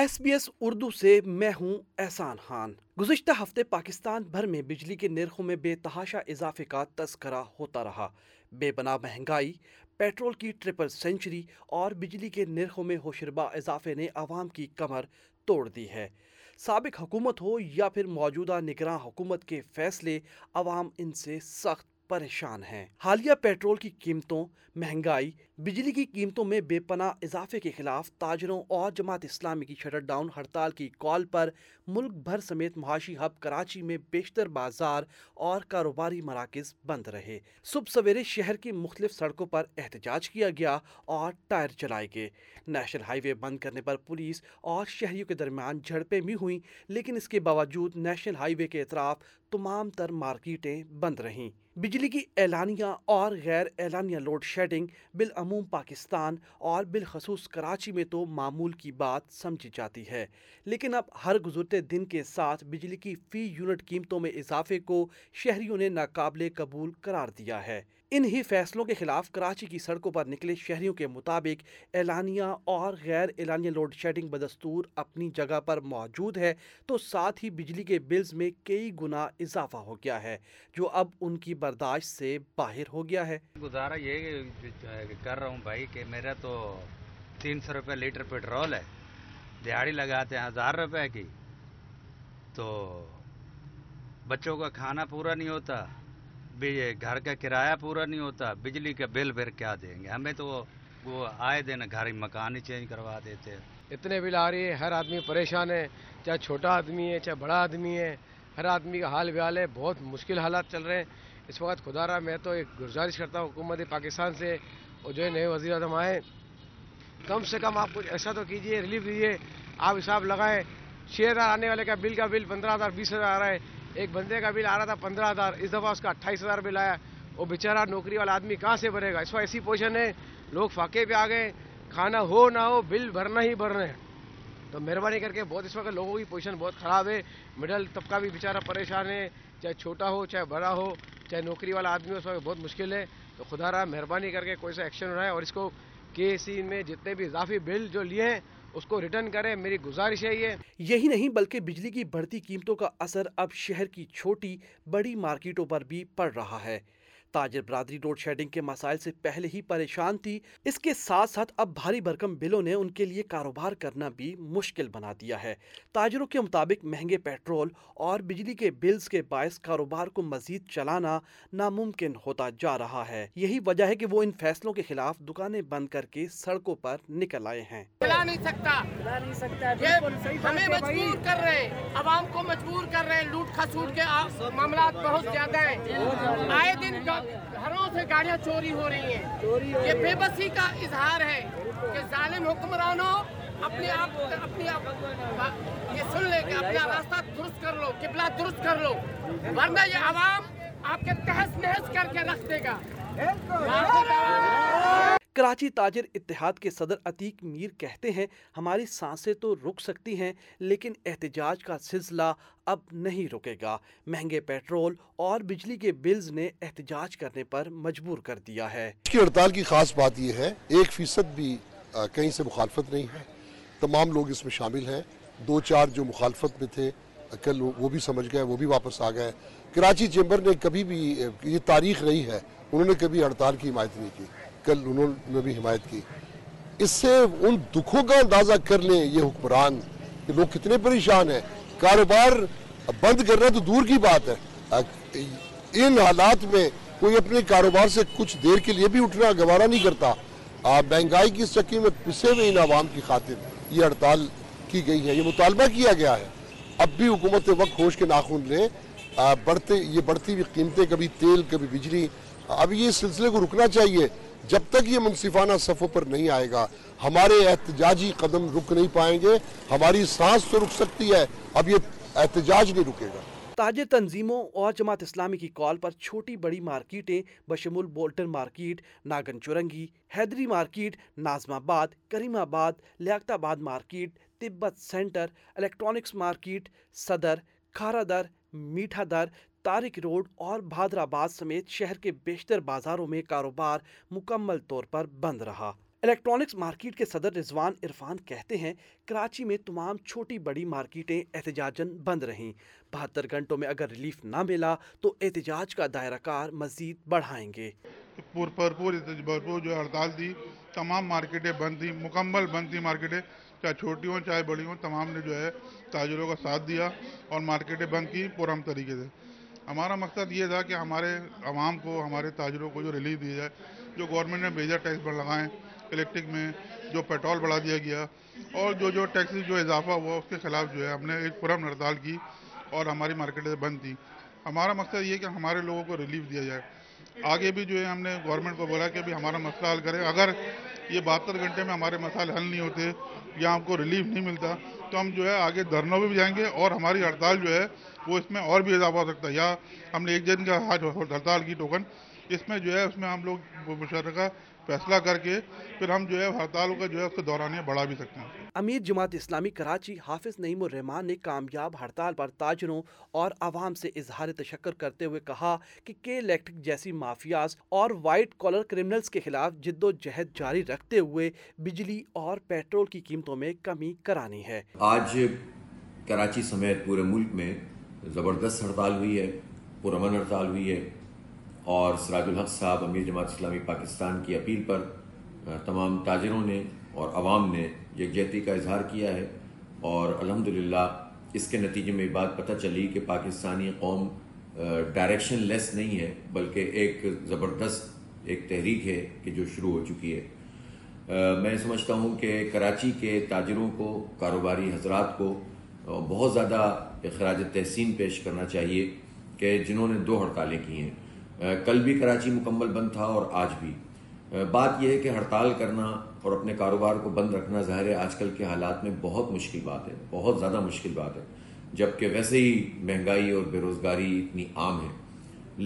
S B S Urdu سے میں ہوں احسان خان۔ گزشتہ ہفتے پاکستان بھر میں بجلی کے نرخوں میں بے تحاشا اضافے کا تذکرہ ہوتا رہا۔ بے پناہ مہنگائی، پیٹرول کی ٹرپل سینچری اور بجلی کے نرخوں میں ہوشربا اضافے نے عوام کی کمر توڑ دی ہے۔ سابق حکومت ہو یا پھر موجودہ نگراں حکومت کے فیصلے، عوام ان سے سخت پریشان ہیں۔ حالیہ پیٹرول کی قیمتوں، مہنگائی، بجلی کی قیمتوں میں بے پناہ اضافے کے خلاف تاجروں اور جماعت اسلامی کی شٹر ڈاؤن ہڑتال کی کال پر ملک بھر سمیت معاشی ہب کراچی میں بیشتر بازار اور کاروباری مراکز بند رہے۔ صبح سویرے شہر کی مختلف سڑکوں پر احتجاج کیا گیا اور ٹائر جلائے گئے۔ نیشنل ہائی وے بند کرنے پر پولیس اور شہریوں کے درمیان جھڑپیں بھی ہوئیں، لیکن اس کے باوجود نیشنل ہائی وے کے اطراف تمام تر مارکیٹیں بند رہیں۔ بجلی کی اعلانیہ اور غیر اعلانیہ لوڈ شیڈنگ بالعموم پاکستان اور بالخصوص کراچی میں تو معمول کی بات سمجھی جاتی ہے، لیکن اب ہر گزرتے دن کے ساتھ بجلی کی فی یونٹ قیمتوں میں اضافے کو شہریوں نے ناقابل قبول قرار دیا ہے۔ انہی فیصلوں کے خلاف کراچی کی سڑکوں پر نکلے شہریوں کے مطابق اعلانیہ اور غیر اعلانیہ لوڈ شیڈنگ بدستور اپنی جگہ پر موجود ہے، تو ساتھ ہی بجلی کے بلز میں کئی گنا اضافہ ہو گیا ہے جو اب ان کی برداشت سے باہر ہو گیا ہے۔ گزارا یہ کر رہا ہوں بھائی کہ میرا تو 300 روپے لیٹر پیٹرول ہے، دیہڑی لگاتے ہیں 1000 روپے کی، تو بچوں کا کھانا پورا نہیں ہوتا، گھر کا کرایہ پورا نہیں ہوتا، بجلی کا بل پھر کیا دیں گے ہمیں؟ تو وہ آئے دن گھر ہی مکان ہی چینج کروا دیتے، اتنے بل آ رہی ہے، ہر آدمی پریشان ہے، چاہے چھوٹا آدمی ہے چاہے بڑا آدمی ہے، ہر آدمی کا حال بحال ہے، بہت مشکل حالات چل رہے ہیں اس وقت۔ خدا را میں تو ایک گزارش کرتا ہوں حکومت پاکستان سے، اور جو نئے وزیر اعظم آئے کم سے کم آپ کچھ ایسا تو کیجیے، ریلیف دیجیے، آپ حساب لگائیں۔ 6000 آنے والے کا بل 15,000 20,000 آ رہا ہے، ایک بندے کا بل آ رہا تھا 15,000، اس دفعہ اس کا 28,000 بل آیا، وہ بیچارہ نوکری والا آدمی کہاں سے بھرے گا؟ اس وقت ایسی پوزیشن ہے لوگ فاقے پہ آ گئے، کھانا ہو نہ ہو بل بھرنا ہی بھرنا ہے۔ تو مہربانی کر کے بہت اس وقت لوگوں کی پوزیشن بہت خراب ہے، مڈل طبقہ بھی بیچارہ پریشان ہے، چاہے چھوٹا ہو چاہے بڑا ہو چاہے نوکری والا آدمی ہو، اس وقت بہت مشکل ہے۔ تو خدا را مہربانی کر کے کوئی سا ایکشن اٹھائے اور اس کو کے سی میں جتنے بھی اضافی بل جو لیے ہیں اس کو ریٹرن کریں، میری گزارش ہے۔ یہی نہیں بلکہ بجلی کی بڑھتی قیمتوں کا اثر اب شہر کی چھوٹی بڑی مارکیٹوں پر بھی پڑ رہا ہے۔ تاجر برادری لوڈ شیڈنگ کے مسائل سے پہلے ہی پریشان تھی، اس کے ساتھ ساتھ اب بھاری بھرکم بلوں نے ان کے لیے کاروبار کرنا بھی مشکل بنا دیا ہے۔ تاجروں کے مطابق مہنگے پیٹرول اور بجلی کے بلز کے باعث کاروبار کو مزید چلانا ناممکن ہوتا جا رہا ہے۔ یہی وجہ ہے کہ وہ ان فیصلوں کے خلاف دکانیں بند کر کے سڑکوں پر نکل آئے ہیں۔ چلا نہیں سکتا، ہمیں مجبور کر رہے ہیں، عوام کو مجبور کر رہے ہیں، لوٹ کھسوٹ کے معاملات بہت زیادہ ہیں، آئے دن گھروں سے گاڑیاں چوری ہو رہی ہیں۔ یہ بے بسی کا اظہار ہے کہ ظالم حکمرانوں اپنے آپ یہ سن لے کہ اپنا راستہ درست کر لو، قبلہ درست کر لو، ورنہ یہ عوام آپ کے تہس نہس کر کے رکھ دے گا۔ کراچی تاجر اتحاد کے صدر عتیق میر کہتے ہیں، ہماری سانسیں تو رک سکتی ہیں لیکن احتجاج کا سلسلہ اب نہیں رکے گا۔ مہنگے پیٹرول اور بجلی کے بلز نے احتجاج کرنے پر مجبور کر دیا ہے۔ اس کی ہڑتال کی خاص بات یہ ہے 1% بھی کہیں سے مخالفت نہیں ہے، تمام لوگ اس میں شامل ہیں، 2-4 جو مخالفت میں تھے کل وہ بھی سمجھ گئے، وہ بھی واپس آ گئے۔ کراچی چیمبر نے کبھی بھی، یہ تاریخ نہیں ہے، انہوں نے کبھی ہڑتال کی حمایت نہیں کی، کل انہوں نے بھی حمایت کی۔ اس سے ان دکھوں کا اندازہ کر لیں یہ حکمران کہ لوگ کتنے پریشان ہیں۔ کاروبار بند کرنا تو دور کی بات ہے، ان حالات میں کوئی اپنے کاروبار سے کچھ دیر کے لیے بھی اٹھنا گوارا نہیں کرتا۔ مہنگائی کی سکی میں پسے ہوئے ان عوام کی خاطر یہ ہڑتال کی گئی ہے، یہ مطالبہ کیا گیا ہے۔ اب بھی حکومت وقت ہوش کے ناخن لے، یہ بڑھتی ہوئی قیمتیں، کبھی تیل کبھی بجلی، اب یہ سلسلے کو رکنا چاہیے۔ جب تک یہ منصفانہ صفوں پر نہیں آئے گا ہمارے احتجاجی قدم رک نہیں پائیں گے، ہماری سانس تو رک سکتی ہے، اب یہ احتجاج نہیں رکے گا۔ تاجر تنظیموں اور جماعت اسلامی کی کال پر چھوٹی بڑی مارکیٹیں بشمول بولٹن مارکیٹ، ناگن چورنگی، حیدری market, Nazimabad, Karimabad, Liaquatabad market, Tibet centre, electronics market, Saddar, کھارا در، میٹھا در، تارک روڈ اور بھادر آباد سمیت شہر کے بیشتر بازاروں میں کاروبار مکمل طور پر بند رہا۔ الیکٹرانکس مارکیٹ کے صدر رضوان عرفان کہتے ہیں کراچی میں تمام چھوٹی بڑی مارکیٹیں احتجاجاً بند رہیں. 72 گھنٹوں میں اگر ریلیف نہ ملا تو احتجاج کا دائرہ کار مزید بڑھائیں گے. بھرپور جو ہڑتال دی, تمام مارکیٹیں بند تھیں, مکمل بند تھیں مارکیٹیں, چاہے چھوٹی ہوں چاہے بڑی ہوں, تمام نے جو ہے تاجروں کا ساتھ دیا اور مارکیٹیں بند کی پورم طریقے سے. ہمارا مقصد یہ تھا کہ ہمارے عوام کو, ہمارے تاجروں کو جو ریلیف دی جائے, جو گورنمنٹ نے بیجر ٹیکس پر لگائیں الیکٹرک میں, جو پیٹرول بڑھا دیا گیا اور جو جو ٹیکس جو اضافہ ہوا, اس کے خلاف جو ہے ہم نے ایک پورم ہڑتال کی اور ہماری مارکیٹیں بند تھیں. ہمارا مقصد یہ کہ ہمارے لوگوں کو ریلیف دیا جائے. آگے بھی جو ہے ہم نے گورنمنٹ کو بولا کہ بھی ہمارا مسئلہ حل کریں, اگر یہ 72 گھنٹے میں ہمارے مسائل حل نہیں ہوتے یا ہم کو ریلیف نہیں ملتا تو ہم جو ہے آگے دھرنوں بھی جائیں گے اور ہماری ہڑتال جو ہے وہ اس میں اور بھی اضافہ ہو سکتا ہے. یا ہم نے ایک دن کا ہڑتال کی ٹوکن, اس میں جو ہے اس میں ہم لوگ مشترکہ فیصلہ کر کے پھر ہم جو ہے ہڑتال کا جو ہے اس کے دورانیہ بڑھا بھی سکتے ہیں. امیر جماعت اسلامی کراچی حافظ نعیم الرحمان نے کامیاب ہڑتال پر تاجروں اور عوام سے اظہار تشکر کرتے ہوئے کہا کہ کے الیکٹرک جیسی مافیاز اور وائٹ کالر کرمنلز کے خلاف جد و جہد جاری رکھتے ہوئے بجلی اور پیٹرول کی قیمتوں میں کمی کرانی ہے. آج کراچی سمیت پورے ملک میں زبردست ہڑتال ہوئی ہے, پرامن ہڑتال ہوئی ہے, اور سراج الحق صاحب امیر جماعت اسلامی پاکستان کی اپیل پر تمام تاجروں نے اور عوام نے یکجہتی کا اظہار کیا ہے, اور الحمدللہ اس کے نتیجے میں بات پتہ چلی کہ پاکستانی قوم ڈائریکشن لیس نہیں ہے بلکہ ایک زبردست ایک تحریک ہے کہ جو شروع ہو چکی ہے. میں سمجھتا ہوں کہ کراچی کے تاجروں کو, کاروباری حضرات کو بہت زیادہ خراج تحسین پیش کرنا چاہیے کہ جنہوں نے 2 ہڑتالیں کی ہیں. کل بھی کراچی مکمل بند تھا اور آج بھی. بات یہ ہے کہ ہڑتال کرنا اور اپنے کاروبار کو بند رکھنا ظاہر ہے آج کل کے حالات میں بہت مشکل بات ہے, بہت زیادہ مشکل بات ہے, جبکہ ویسے ہی مہنگائی اور بے روزگاری اتنی عام ہے.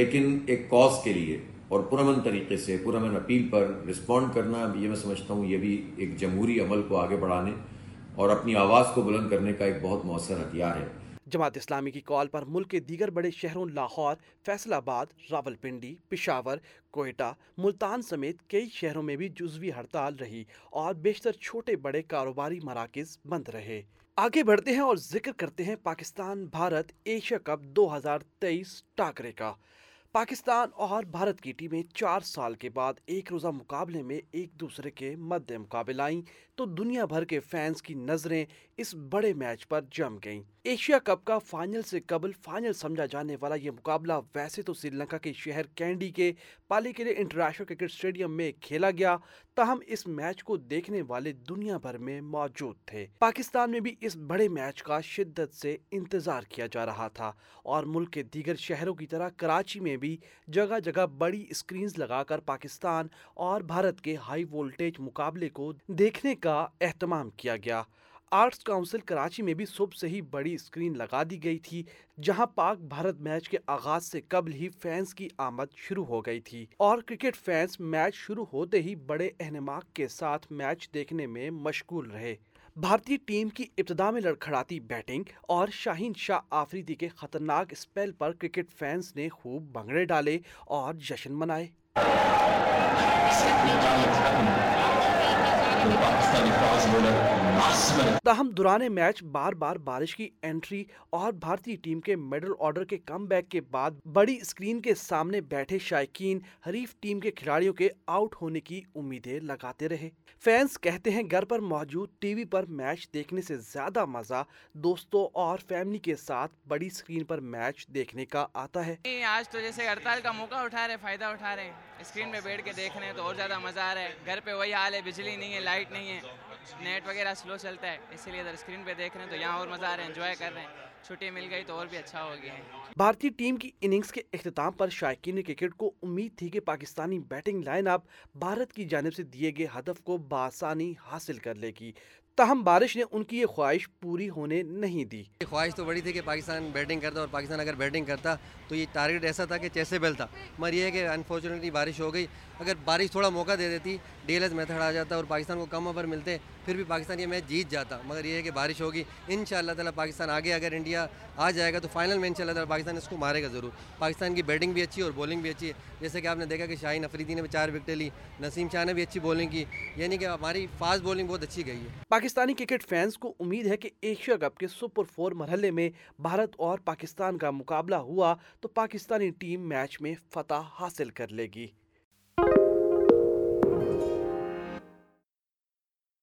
لیکن ایک کاز کے لیے اور پرامن طریقے سے, پرامن اپیل پر رسپونڈ کرنا, یہ میں سمجھتا ہوں یہ بھی ایک جمہوری عمل کو آگے بڑھانے اور اپنی آواز کو بلند کرنے کا ایک بہت مؤثر ہتھیار ہے. جماعت اسلامی کی کال پر ملک کے دیگر بڑے شہروں لاہور, فیصل آباد, راولپنڈی, پشاور, کوئٹہ, ملتان سمیت کئی شہروں میں بھی جزوی ہڑتال رہی اور بیشتر چھوٹے بڑے کاروباری مراکز بند رہے. آگے بڑھتے ہیں اور ذکر کرتے ہیں پاکستان بھارت ایشیا کپ 2023 ٹاکرے کا. پاکستان اور بھارت کی ٹیمیں 4 سال کے بعد ایک روزہ مقابلے میں ایک دوسرے کے مد مقابل آئیں تو دنیا بھر کے فینس کی نظریں اس بڑے میچ پر جم گئیں. ایشیا کپ کا فائنل سے قبل فائنل سمجھا جانے والا یہ مقابلہ ویسے تو سری لنکا کے شہر کینڈی کے پالی کیلے انٹرنیشنل کرکٹ اسٹیڈیم میں کھیلا گیا, تاہم اس میچ کو دیکھنے والے دنیا بھر میں موجود تھے. پاکستان میں بھی اس بڑے میچ کا شدت سے انتظار کیا جا رہا تھا اور ملک کے دیگر شہروں کی طرح کراچی میں بھی جگہ جگہ بڑی اسکرینز لگا کر پاکستان اور بھارت کے ہائی وولٹیج مقابلے کو دیکھنے کا اہتمام کیا گیا. آرٹس کاؤنسل کراچی میں بھی صبح سے ہی بڑی اسکرین لگا دی گئی تھی جہاں پاک بھارت میچ کے آغاز سے قبل ہی فینس کی آمد شروع ہو گئی تھی اور کرکٹ فینس میچ شروع ہوتے ہی بڑے اہتمام کے ساتھ میچ دیکھنے میں مشغول رہے. بھارتی ٹیم کی ابتدا میں لڑکھڑاتی بیٹنگ اور شاہین شاہ آفریدی کے خطرناک اسپیل پر کرکٹ فینس نے خوب بھنگڑے ڈالے اور جشن منائے. تاہم دوران میچ بار بار بارش کی انٹری اور بھارتی ٹیم کے میڈل آرڈر کے کم بیک کے بعد بڑی اسکرین کے سامنے بیٹھے شائقین حریف ٹیم کے کھلاڑیوں کے آؤٹ ہونے کی امیدیں لگاتے رہے. فینس کہتے ہیں گھر پر موجود ٹی وی پر میچ دیکھنے سے زیادہ مزہ دوستوں اور فیملی کے ساتھ بڑی اسکرین پر میچ دیکھنے کا آتا ہے. آج تو جیسے ہڑتال کا موقع اٹھا رہے, فائدہ اٹھا رہے, اسکرین پہ بیٹھ کے دیکھ رہے ہیں تو اور زیادہ مزہ آ رہا ہے. گھر پہ وہی حال ہے, بجلی نہیں ہے, لائٹ نہیں ہے, نیٹ وغیرہ سلو چلتا ہے, اسی لیے ادھر اسکرین پہ دیکھ رہے ہیں تو یہاں اور مزہ آ رہا ہے, انجوائے کر رہے ہیں. چھٹی مل گئی تو اور بھی اچھا ہو گیا ہے. بھارتی ٹیم کی اننگز کے اختتام پر شائقین کرکٹ کو امید تھی کہ Pakistani batting line up Bharat کی جانب سے دیے گئے ہدف کو بآسانی حاصل کر لے گی, تاہم بارش نے ان کی یہ خواہش پوری ہونے نہیں دی. خواہش تو بڑی تھی کہ پاکستان بیٹنگ کرتا اور پاکستان اگر بیٹنگ کرتا تو یہ ٹارگیٹ ایسا تھا کہ چیسیبل تھا، مگر یہ ہے کہ انفارچونیٹلی بارش ہو گئی. اگر بارش تھوڑا موقع دے دیتی، ڈی ایل ایس میتھڈ آ جاتا اور پاکستان کو کم اوور ملتے، پھر بھی پاکستان یہ میچ جیت جاتا. مگر یہ ہے کہ بارش ہوگی، ان شاء اللہ تعالیٰ پاکستان آگے اگر انڈیا آ جائے گا تو فائنل میں ان شاء اللہ تعالیٰ پاکستان اس کو مارے گا ضرور. پاکستان کی بیٹنگ بھی اچھی اور بولنگ بھی اچھی ہے، جیسے کہ آپ نے دیکھا کہ شاہین آفریدی نے 4 وکٹیں لی، نسیم شاہ نے بھی اچھی بولنگ کی، یعنی کہ ہماری فاسٹ بولنگ بہت اچھی گئی ہے. پاکستانی کرکٹ فینس کو امید ہے کہ ایشیا کپ کے سپر 4 مرحلے میں بھارت اور پاکستان کا مقابلہ ہوا تو پاکستانی ٹیم میچ میں فتح حاصل کر لے گی.